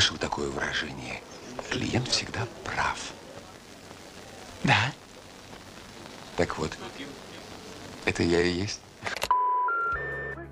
слышал такое выражение. Клиент всегда прав. Да. Так вот, это я и есть.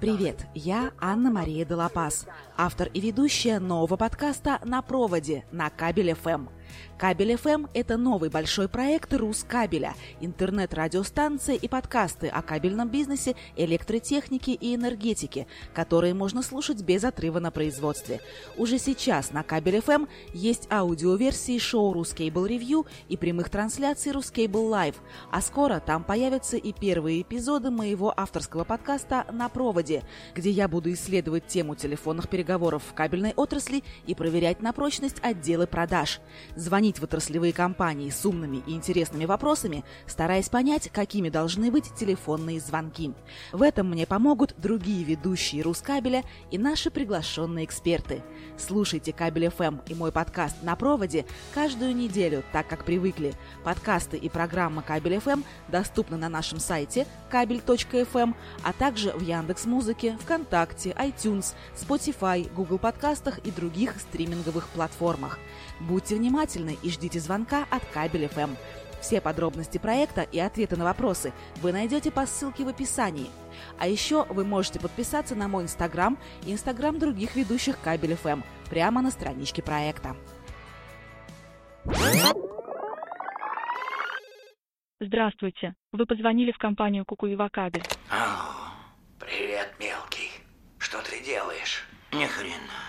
Привет, я Анна Мария Де Ла Пас, автор и ведущая нового подкаста «На проводе» на Кабель.FM. Кабель.FM – это новый большой проект «RusCable», интернет-радиостанции и подкасты о кабельном бизнесе, электротехнике и энергетике, которые можно слушать без отрыва на производстве. Уже сейчас на Кабель.FM есть аудиоверсии шоу «RusCable ревью» и прямых трансляций «RusCable Live», а скоро там появятся и первые эпизоды моего авторского подкаста «На проводе», где я буду исследовать тему телефонных переговоров в кабельной отрасли и проверять на прочность отделы продаж. Звонить в отраслевые компании с умными и интересными вопросами, стараясь понять, какими должны быть телефонные звонки. В этом мне помогут другие ведущие «Рускабеля» и наши приглашенные эксперты. Слушайте Кабель.ФМ и мой подкаст «На проводе» каждую неделю, так как привыкли. Подкасты и программа Кабель.ФМ доступны на нашем сайте Кабель.FM, а также в Яндекс.Музыке, ВКонтакте, iTunes, Spotify, Google Подкастах и других стриминговых платформах. Будьте внимательны и ждите звонка от Кабель.ФМ. Все подробности проекта и ответы на вопросы вы найдете по ссылке в описании. А еще вы можете подписаться на мой Instagram и Instagram других ведущих Кабель.ФМ прямо на страничке проекта. Здравствуйте. Вы позвонили в компанию Кукуево Кабель. Привет, мелкий. Что ты делаешь? Ни хрена.